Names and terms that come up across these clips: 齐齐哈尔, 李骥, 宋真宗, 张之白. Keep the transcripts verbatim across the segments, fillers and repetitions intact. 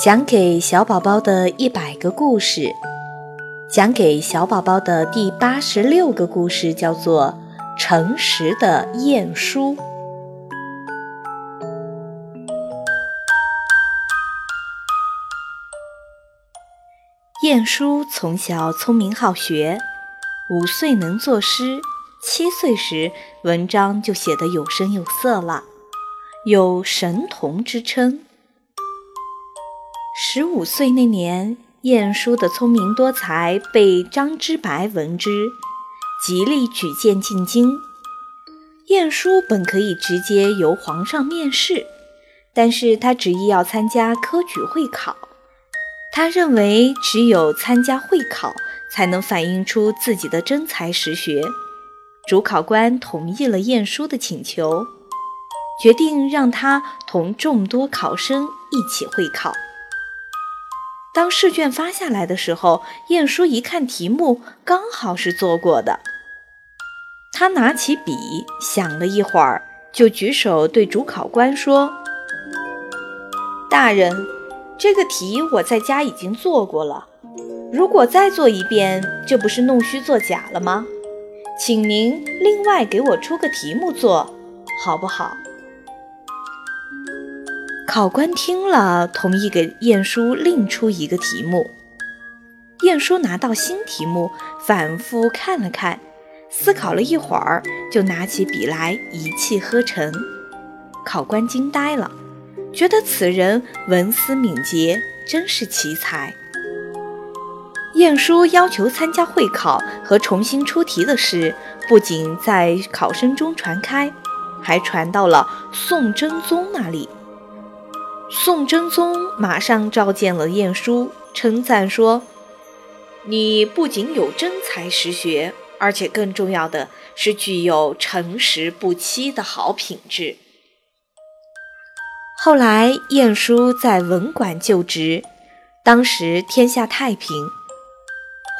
讲给小宝宝的一百个故事，讲给小宝宝的第八十六个故事叫做《诚实的鼹鼠》。鼹鼠从小聪明好学，五岁能作诗，七岁时文章就写得有声有色了，有神童之称。十五岁那年，鼹鼠的聪明多才被张之白闻之，极力举荐进京。鼹鼠本可以直接由皇上面试，但是他执意要参加科举会考。他认为只有参加会考才能反映出自己的真才实学。主考官同意了鼹鼠的请求，决定让他同众多考生一起会考。当试卷发下来的时候，鼹鼠一看题目，刚好是做过的。他拿起笔，想了一会儿，就举手对主考官说：“大人，这个题我在家已经做过了，如果再做一遍，这不是弄虚作假了吗？请您另外给我出个题目做，好不好？”考官听了，同意给鼹鼠另出一个题目。鼹鼠拿到新题目，反复看了看，思考了一会儿，就拿起笔来一气呵成。考官惊呆了，觉得此人文思敏捷，真是奇才。鼹鼠要求参加会考和重新出题的事，不仅在考生中传开，还传到了宋真宗那里。宋真宗马上召见了鼹鼠，称赞说：“你不仅有真才实学，而且更重要的是具有诚实不欺的好品质。”后来，鼹鼠在文馆就职，当时天下太平，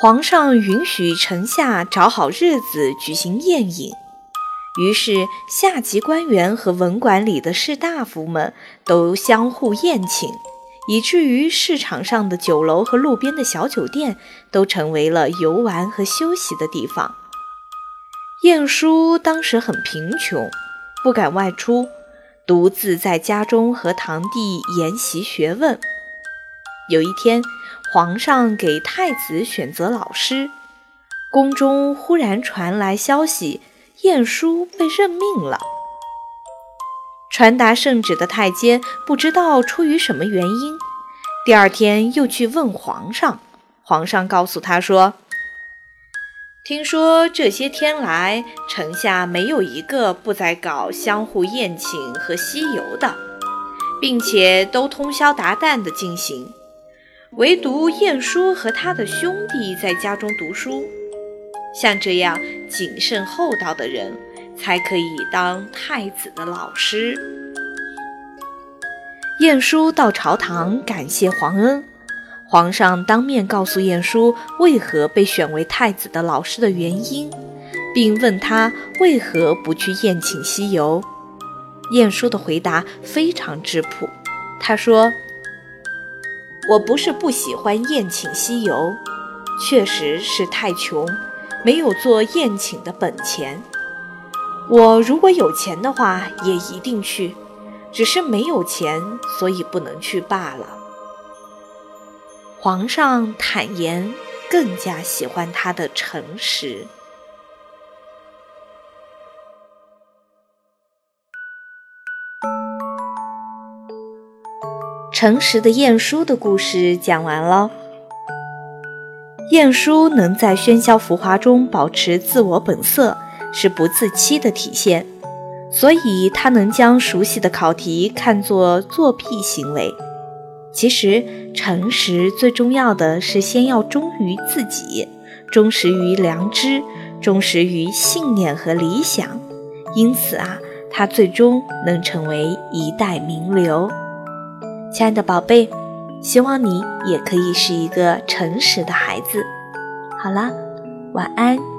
皇上允许臣下找好日子举行宴饮。于是下级官员和文馆里的士大夫们都相互宴请，以至于市场上的酒楼和路边的小酒店都成为了游玩和休息的地方。鼹鼠当时很贫穷，不敢外出，独自在家中和堂弟研习学问。有一天，皇上给太子选择老师，宫中忽然传来消息，鼹鼠被任命了。传达圣旨的太监不知道出于什么原因，第二天又去问皇上，皇上告诉他说：“听说这些天来，臣下没有一个不在搞相互宴请和西游的，并且都通宵达旦地进行，唯独鼹鼠和他的兄弟在家中读书。像这样谨慎厚道的人，才可以当太子的老师。”鼹鼠到朝堂感谢皇恩，皇上当面告诉鼹鼠为何被选为太子的老师的原因，并问他为何不去宴请西游。鼹鼠的回答非常质朴，他说：“我不是不喜欢宴请西游，确实是太穷，没有做宴请的本钱。我如果有钱的话，也一定去，只是没有钱，所以不能去罢了。”皇上坦言，更加喜欢他的诚实。诚实的鼹鼠的故事讲完了。鼹鼠能在喧嚣浮华中保持自我本色，是不自欺的体现，所以它能将熟悉的考题看作作弊行为。其实，诚实最重要的是先要忠于自己，忠实于良知，忠实于信念和理想。因此啊，它最终能成为一代名流。亲爱的宝贝，希望你也可以是一个诚实的孩子。好了，晚安。